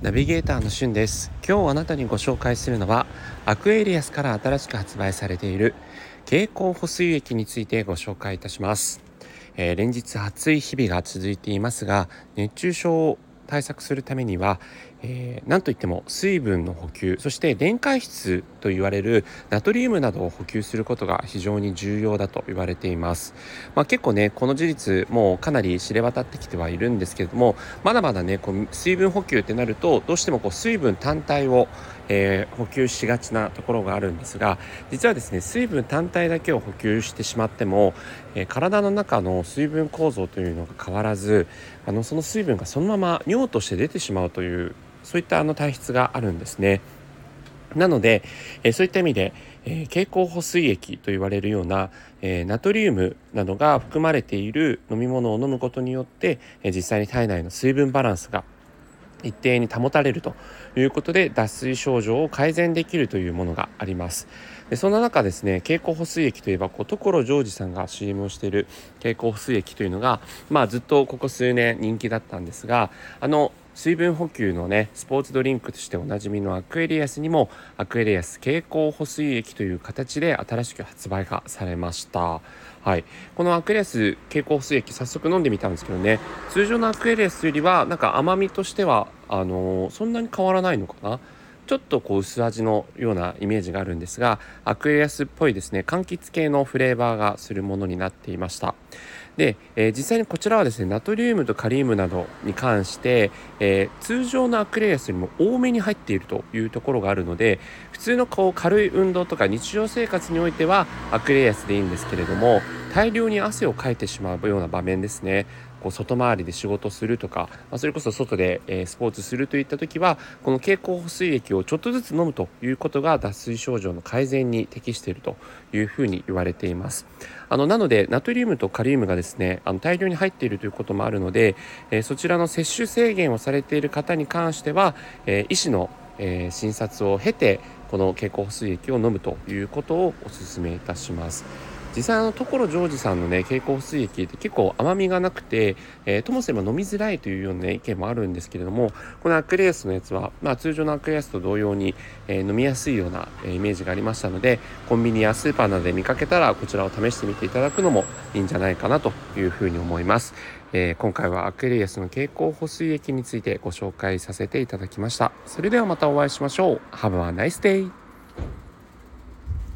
ナビゲーターのしゅんです。今日あなたにご紹介するのはアクエリアスから新しく発売されている経口補水液についてご紹介いたします。連日暑い日々が続いていますが、熱中症を対策するためには、何といっても水分の補給、そして電解質といわれるナトリウムなどを補給することが非常に重要だと言われています。結構ね、この事実もうかなり知れ渡ってきてはいるんですけれども、まだまだね、水分補給ってなるとどうしても水分単体を、補給しがちなところがあるんですが、実はですね、水分単体だけを補給してしまっても、体の中の水分構造というのが変わらず、その水分がそのまま尿として出てしまうという、そういった体質があるんですね。なので、そういった意味で、経口補水液と言われるような、ナトリウムなどが含まれている飲み物を飲むことによって、実際に体内の水分バランスが一定に保たれるということで、脱水症状を改善できるというものがあります。でそんな中ですね、経口補水液といえば所ジョージさんが CM をしている経口補水液というのが、ずっとここ数年人気だったんですが、水分補給のね、スポーツドリンクとしておなじみのアクエリアスにもアクエリアス経口補水液という形で新しく発売がされました。このアクエリアス経口補水液、早速飲んでみたんですけどね、通常のアクエリアスよりは甘みとしてはそんなに変わらないのかな、ちょっと薄味のようなイメージがあるんですが、アクエリアスっぽいですね、柑橘系のフレーバーがするものになっていました。で、実際にこちらはですね、ナトリウムとカリウムなどに関して、通常のアクエリアスよりも多めに入っているというところがあるので、普通の軽い運動とか日常生活においてはアクエリアスでいいんですけれども、大量に汗をかいてしまうような場面ですね、外回りで仕事するとか、それこそ外でスポーツするといった時は、この経口補水液をちょっとずつ飲むということが脱水症状の改善に適しているというふうに言われています。なので、ナトリウムとカリウムがですね、大量に入っているということもあるので、そちらの摂取制限をされている方に関しては、医師の診察を経てこの経口補水液を飲むということをお勧めいたします。実際所ジョージさんのね、経口補水液って結構甘みがなくて、ともすれば飲みづらいというような、意見もあるんですけれども、このアクエリアスのやつは、通常のアクエリアスと同様に、飲みやすいような、イメージがありましたので、コンビニやスーパーなどで見かけたらこちらを試してみていただくのもいいんじゃないかなというふうに思います。今回はアクエリアスの経口補水液についてご紹介させていただきました。それではまたお会いしましょう。Have a nice day!